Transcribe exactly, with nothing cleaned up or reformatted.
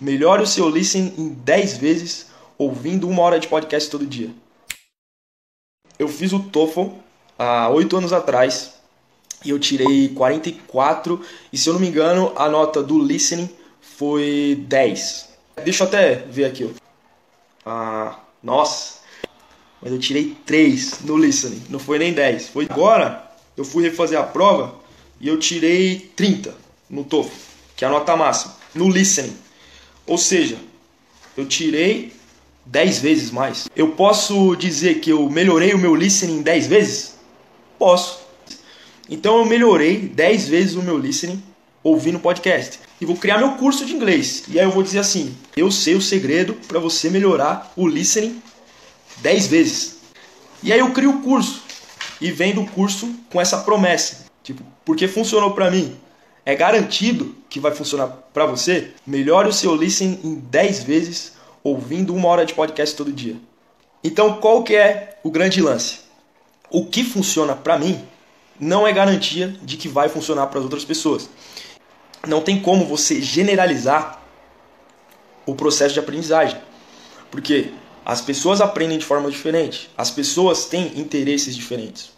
Melhore o seu listening em dez vezes ouvindo uma hora de podcast todo dia. Eu fiz o TOEFL há oito anos atrás e eu tirei quarenta e quatro e, se eu não me engano, a nota do listening foi dez. Deixa eu até ver aqui. Ó. Ah, nossa, mas eu tirei três no listening, não foi nem dez. Foi agora, eu fui refazer a prova e eu tirei trinta no TOEFL, que é a nota máxima, no listening. Ou seja, eu tirei dez vezes mais. Eu posso dizer que eu melhorei o meu listening dez vezes? Posso. Então eu melhorei dez vezes o meu listening ouvindo podcast. E vou criar meu curso de inglês. E aí eu vou dizer assim: eu sei o segredo para você melhorar o listening dez vezes. E aí eu crio o curso. E vendo o curso com essa promessa. Tipo, porque funcionou para mim. É garantido que vai funcionar para você. Melhore o seu listening em dez vezes ouvindo uma hora de podcast todo dia. Então, qual que é o grande lance? O que funciona para mim não é garantia de que vai funcionar para as outras pessoas. Não tem como você generalizar o processo de aprendizagem. Porque as pessoas aprendem de forma diferente. As pessoas têm interesses diferentes.